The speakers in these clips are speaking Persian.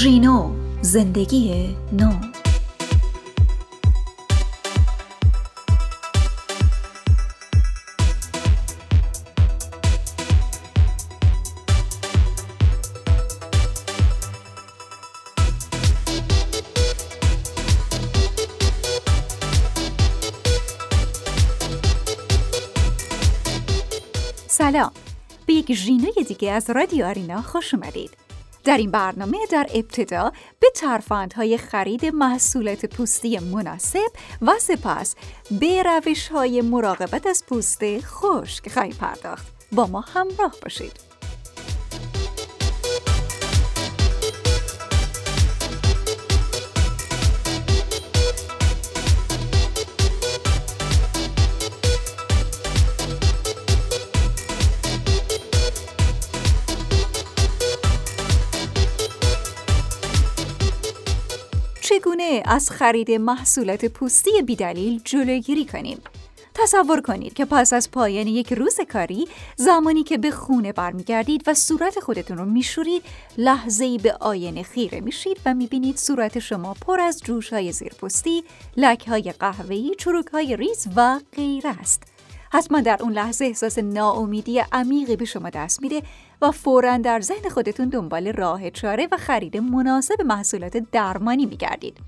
ژینو، زندگی نو. سلام، به یک ژینوی دیگه از رادیو آرینا خوش اومدید. در این برنامه در ابتدا به ترفندهای خرید محصولات پوستی مناسب و سپس به روش‌های مراقبت از پوست خشک خواهیم پرداخت. با ما همراه باشید. چگونه از خرید محصولات پوستی بی‌دلیل جلوگیری کنیم؟ تصور کنید که پس از پایان یک روز کاری، زمانی که به خونه برمیگردید و صورت خودتون رو میشورید، لحظه‌ای به آینه خیره میشید و میبینید صورت شما پر از جوش‌های زیرپوستی، لک‌های قهوه‌ای، چروک‌های ریز و غیره است. حتما در اون لحظه احساس ناامیدی عمیقی به شما دست میده و فوراً در ذهن خودتون دنبال راه چاره و خرید مناسب محصولات درمانی میگردید.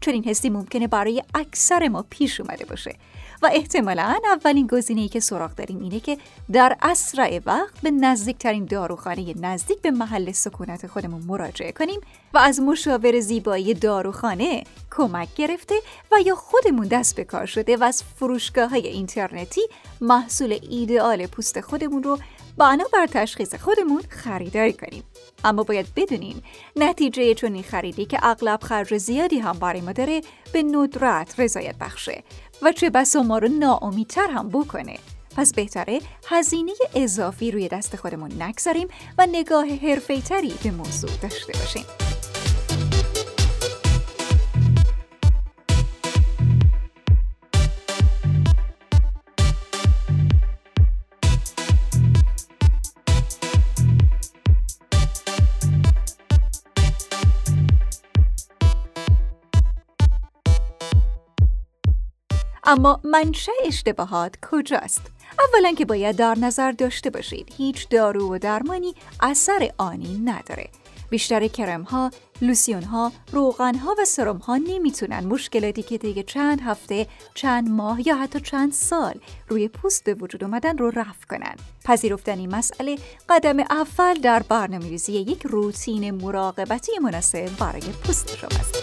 چنین حسی ممکنه برای اکثر ما پیش اومده باشه و احتمالاً اولین گزینه‌ای که سراغ داریم اینه که در اسرع وقت به نزدیکترین داروخانه نزدیک به محل سکونت خودمون مراجعه کنیم و از مشاور زیبایی داروخانه کمک گرفته و یا خودمون دست به کار شده و از فروشگاه‌های اینترنتی محصول ایدئال پوست خودمون رو بنابر تشخیص خودمون خریداری کنیم. اما باید بدونیم نتیجه چنین خریدی که اغلب خرج زیادی هم برای ما داره به ندرت رضایت بخشه و چه بسا ما رو ناامیدتر هم بکنه. پس بهتره هزینه اضافی روی دست خودمون نگذاریم و نگاه حرفه‌ای‌تری به موضوع داشته باشیم. اما منشأ اشتباهات کجاست؟ اولا که باید در نظر داشته باشید هیچ دارو و درمانی اثر آنی نداره. بیشتر کرم‌ها، لوسیون‌ها، روغن‌ها و سرم‌ها نمیتونن مشکلاتی که دیگه چند هفته، چند ماه یا حتی چند سال روی پوست به وجود اومدن رو رفع کنن. پذیرفتن این مسئله قدم اول در برنامه‌ریزی یک روتین مراقبتی مناسب برای پوست شماست.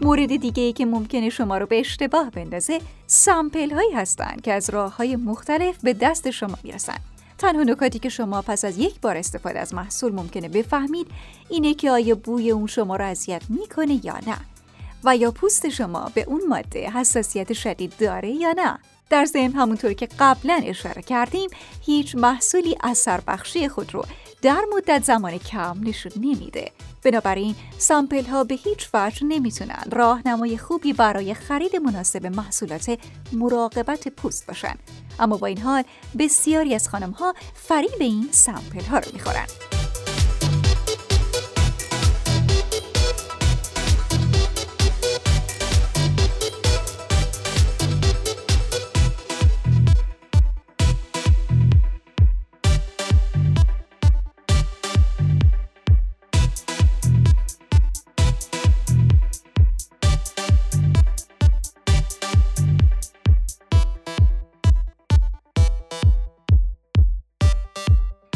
مورد دیگه‌ای که ممکنه شما رو به اشتباه بندازه، سامپل هایی هستند که از راه‌های مختلف به دست شما میرسن. تنها نکاتی که شما پس از یک بار استفاده از محصول ممکنه بفهمید، اینه که آیا بوی اون شما رو اذیت میکنه یا نه، و یا پوست شما به اون ماده حساسیت شدید داره یا نه. در ضمن همونطور که قبلا اشاره کردیم، هیچ محصولی اثر بخشی خود رو در مدت زمان کم نشون نمیده. بنابراین سامپل ها به هیچ وجه نمیتونن راهنمای خوبی برای خرید مناسب محصولات مراقبت پوست باشن. اما با این حال بسیاری از خانم ها فریب این سامپل ها رو میخورن.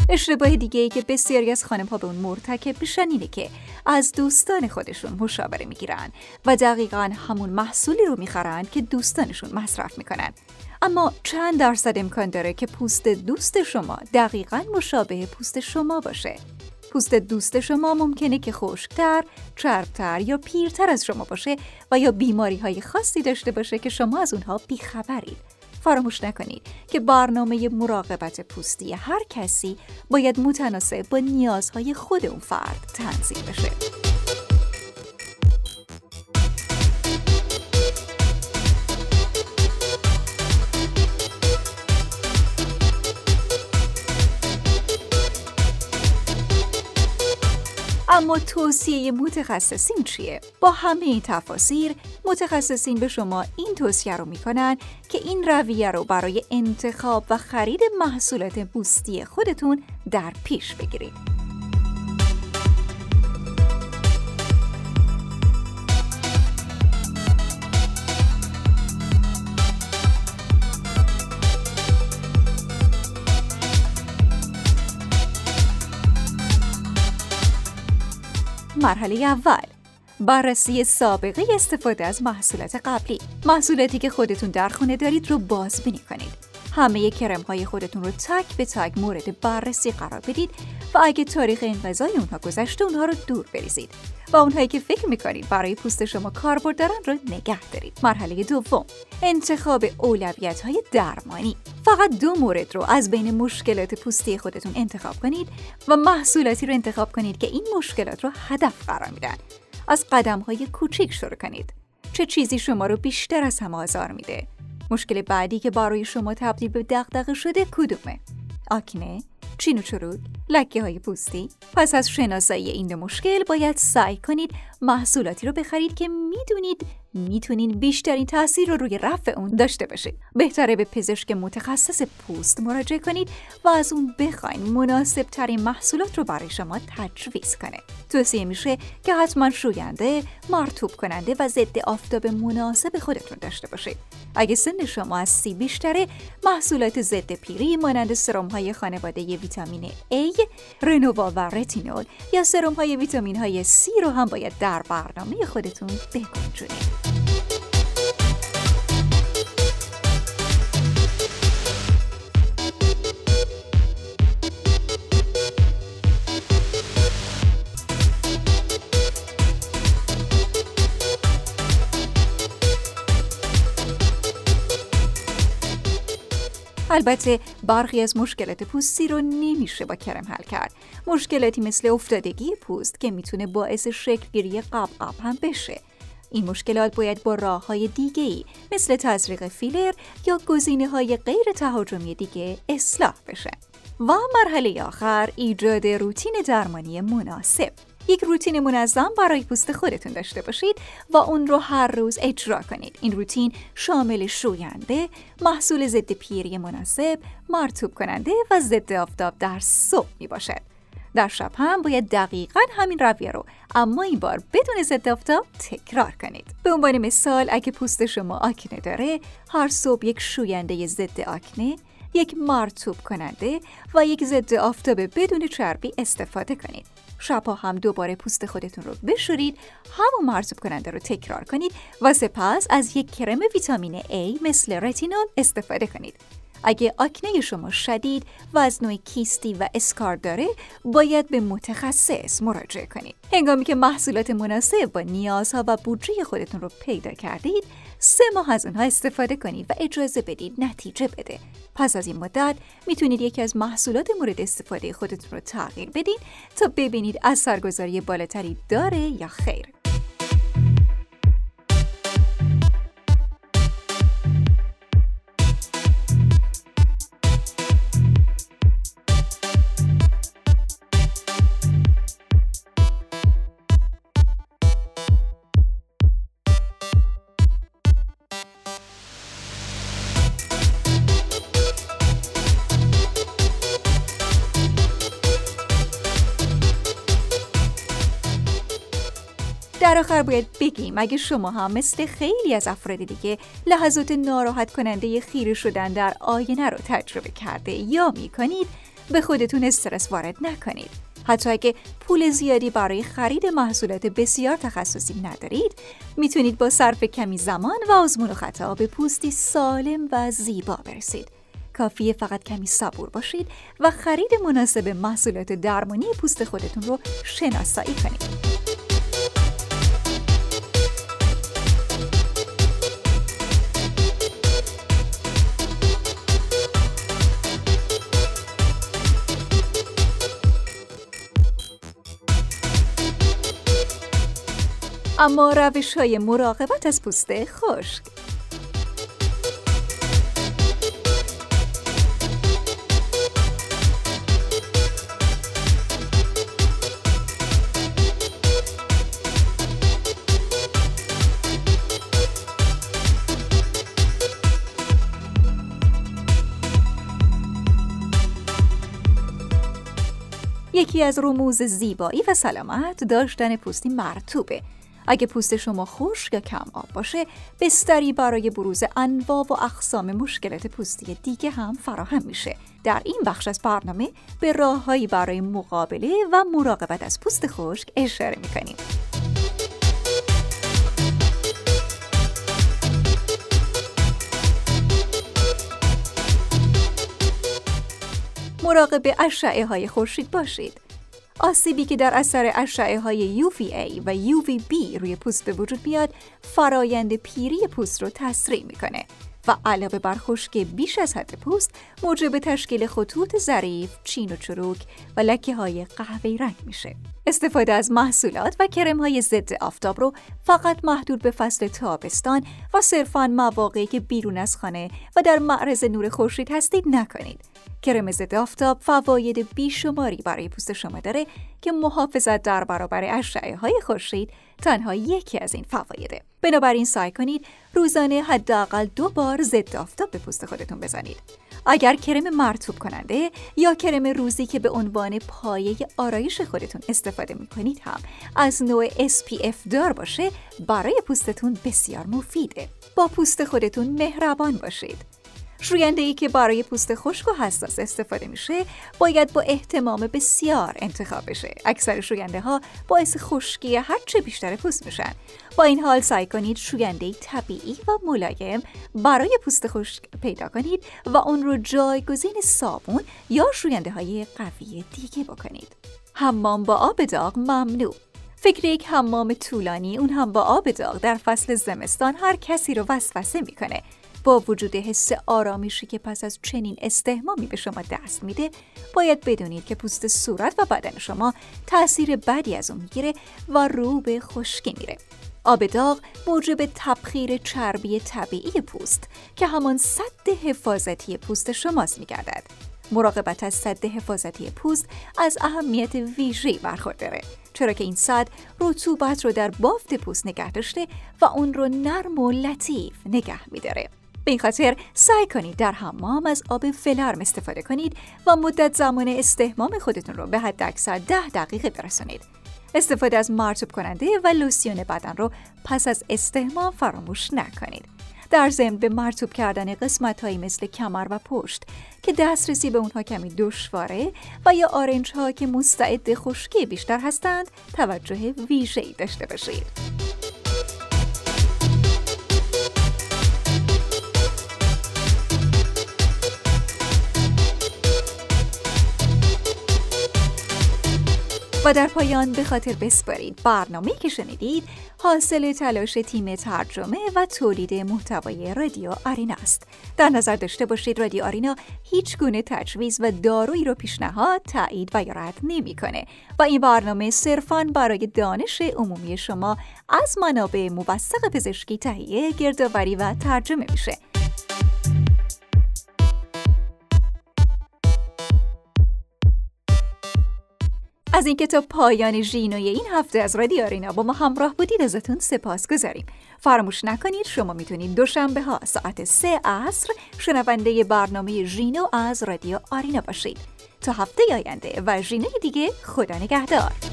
اشتباه دیگه‌ای که بسیاری از خانم‌ها به اون مرتکب میشن اینه که از دوستان خودشون مشاوره میگیرن و دقیقاً همون محصولی رو میخرن که دوستانشون مصرف میکنن. اما چند درصد امکان داره که پوست دوست شما دقیقاً مشابه پوست شما باشه؟ پوست دوست شما ممکنه که خشک‌تر، چرب‌تر یا پیرتر از شما باشه و یا بیماری‌های خاصی داشته باشه که شما از اونها بیخبرید. فراموش نکنید که برنامه مراقبت پوستی هر کسی باید متناسب با نیازهای خود اون فرد تنظیم بشه. اما توصیه متخصصین چیه؟ با همه این تفاسیر متخصصین به شما این توصیه رو میکنن که این رویه رو برای انتخاب و خرید محصولات پوستی خودتون در پیش بگیرید. مرحله اول، بررسی سابقه استفاده از محصولات قبلی. محصولاتی که خودتون در خونه دارید رو بازبینی کنید. همه کرم‌های خودتون رو تک به تک مورد بررسی قرار بدید و اگه تاریخ انقضای اونها گذشته اونها رو دور بریزید و اونهایی که فکر می‌کنید برای پوست شما کاربرد دارن رو نگه دارید. مرحله دوم، انتخاب اولویت‌های درمانی. فقط 2 مورد رو از بین مشکلات پوستی خودتون انتخاب کنید و محصولاتی رو انتخاب کنید که این مشکلات رو هدف قرار میدن. از قدم‌های کوچیک شروع کنید. چه چیزی شما رو بیشتر از هم آزار میده؟ مشکل بعدی که برای شما تبدیل به دغدغه شده کدومه؟ آکنه، چین و چروک، لکه‌های پوستی. پس از شناسایی این 2 مشکل باید سعی کنید محصولاتی رو بخرید که میدونید میتونین بیشترین تاثیر رو روی رفع اون داشته باشید. بهتره به پزشک متخصص پوست مراجعه کنید و از اون بخواین مناسب ترین محصولات رو برای شما تجویز کنه. توصیه میشه که حتما شوینده، مرطوب کننده و ضد آفتاب مناسب خودتون داشته باشید. اگه سن شما از 30 بیشتره، محصولات ضد پیری مانند سرم‌های خانوادگی ویتامین A، رنووا و رتینول یا سرم‌های ویتامین‌های C رو هم باید در برنامه خودتون بگنجونید. البته برخی از مشکلات پوستی رو نمیشه با کرم حل کرد. مشکلاتی مثل افتادگی پوست که میتونه باعث شکلگیری قبقب هم بشه. این مشکلات باید با راه‌های دیگه‌ای مثل تزریق فیلر یا گزینه‌های غیر تهاجمی دیگه اصلاح بشه. و مرحله آخر، ایجاد روتین درمانی مناسب. یک روتین منظم برای پوست خودتون داشته باشید و اون رو هر روز اجرا کنید. این روتین شامل شوینده، محصول ضد پیری مناسب، مرطوب کننده و ضد آفتاب در صبح می باشد. در شب هم باید دقیقاً همین رویه رو، اما این بار بدون ضد آفتاب، تکرار کنید. به عنوان مثال، اگه پوست شما آکنه داره، هر صبح یک شوینده ضد آکنه، یک مرطوب کننده و یک ضد آفتاب بدون چربی استفاده کنید. شب‌ها هم دوباره پوست خودتون رو بشورید، همون مرطوب کننده رو تکرار کنید و سپس از یک کرم ویتامین A مثل رتینول استفاده کنید. اگه آکنه شما شدید و از نوع کیستی و اسکار داره، باید به متخصص مراجعه کنید. هنگامی که محصولات مناسب با نیازها و بودجه خودتون رو پیدا کردید، 3 ماه از اونها استفاده کنید و اجازه بدید نتیجه بده. پس از این مدت میتونید یکی از محصولات مورد استفاده خودتون رو تغییر بدین تا ببینید اثرگذاری بالاتری داره یا خیر. در آخر باید بگیم اگه شما هم مثل خیلی از افراد دیگه لحظات ناراحت کننده خیره شدن در آینه رو تجربه کرده یا میکنید، به خودتون استرس وارد نکنید. حتی اگه پول زیادی برای خرید محصولات بسیار تخصصی ندارید، میتونید با صرف کمی زمان و آزمون و خطا به پوستی سالم و زیبا برسید. کافیه فقط کمی صبور باشید و خرید مناسب محصولات درمانی پوست خودتون رو شناسایی کنید. اما روش‌های مراقبت از پوسته خشک. یکی از رموز زیبایی و سلامت داشتن پوستی مرطوبه. اگه پوست شما خشک یا کم آب باشه، بستری برای بروز انواع و اقسام مشکلات پوستی دیگه هم فراهم میشه. در این بخش از برنامه به راههایی برای مقابله و مراقبت از پوست خشک اشاره میکنیم. مراقب اشعه های خورشید باشید. آسیبی که در اثر اشعه های UVA و UVB روی پوست به وجود میاد، فرایند پیری پوست رو تسریع میکنه و علاوه بر خشکی بیش از حد پوست، موجب تشکیل خطوط ظریف، چین و چروک و لکه های قهوه‌ای رنگ میشه. استفاده از محصولات و کرم های ضد آفتاب رو فقط محدود به فصل تابستان و صرفاً مواقعی که بیرون از خانه و در معرض نور خورشید هستید نکنید. کرم ضد آفتاب فواید بیشماری برای پوست شما داره که محافظت در برابر اشعه‌های خورشید تنها یکی از این فوایده. بنابراین سعی کنید روزانه حداقل 2 بار ضد آفتاب به پوست خودتون بزنید. اگر کرم مرطوب کننده یا کرم روزی که به عنوان پایه آرایش خودتون استفاده می‌کنید هم از نوع SPF دار باشه، برای پوستتون بسیار مفیده. با پوست خودتون مهربان باشید. شوینده‌ای که برای پوست خشک و حساس استفاده میشه باید با اهتمام بسیار انتخاب بشه. اکثر شوینده‌ها باعث خشکی هرچه بیشتر پوست میشن. با این حال سعی کنید شوینده‌ای طبیعی و ملایم برای پوست خشک پیدا کنید و اون رو جایگزین صابون یا شوینده‌های قوی دیگه بکنید. حمام با آب داغ ممنوع. فکر یک حمام طولانی، اون هم با آب داغ در فصل زمستان، هر کسی رو وسوسه میکنه. با وجود حس آرامشی که پس از چنین استحمامی به شما دست میده، باید بدونید که پوست صورت و بدن شما تأثیر بدی از اون میگیره و رو به خشکی میره. آب داغ موجب تبخیر چربی طبیعی پوست که همان سد حفاظتی پوست شماست میگردد. مراقبت از سد حفاظتی پوست از اهمیت ویژه‌ای برخورداره، چرا که این سد رطوبت رو در بافت پوست نگه داشته و اون رو نرم و لطیف نگه میداره. به این خاطر سعی کنید در حمام از آب فلرم استفاده کنید و مدت زمان استحمام خودتون رو به حداکثر 10 دقیقه برسونید. استفاده از مرطوب کننده و لوسیون بدن رو پس از استحمام فراموش نکنید. در ضمن به مرطوب کردن قسمت‌هایی مثل کمر و پشت که دسترسی به اونها کمی دشواره و یا آرنج‌ها که مستعد خشکی بیشتر هستند توجه ویژه‌ای داشته باشید. و در پایان به خاطر بسپارید برنامه‌ای که شنیدید حاصل تلاش تیم ترجمه و تولید محتوای رادیو آرینا است. در نظر داشته باشید رادیو آرینا هیچ گونه تجویز و دارویی رو پیشنهاد، تایید و یا رد نمی‌کنه و این برنامه صرفاً برای دانش عمومی شما از منابع موثق پزشکی تهیه، گردآوری و ترجمه میشه. از اینکه تا پایان ژینوی این هفته از رادیو آرینا با ما همراه بودید ازتون سپاس گذاریم. فراموش نکنید شما میتونید دوشنبه ها ساعت 3 عصر شنونده برنامه ژینو از رادیو آرینا باشید. تا هفته آینده و ژینوی دیگه، خدا نگهدار.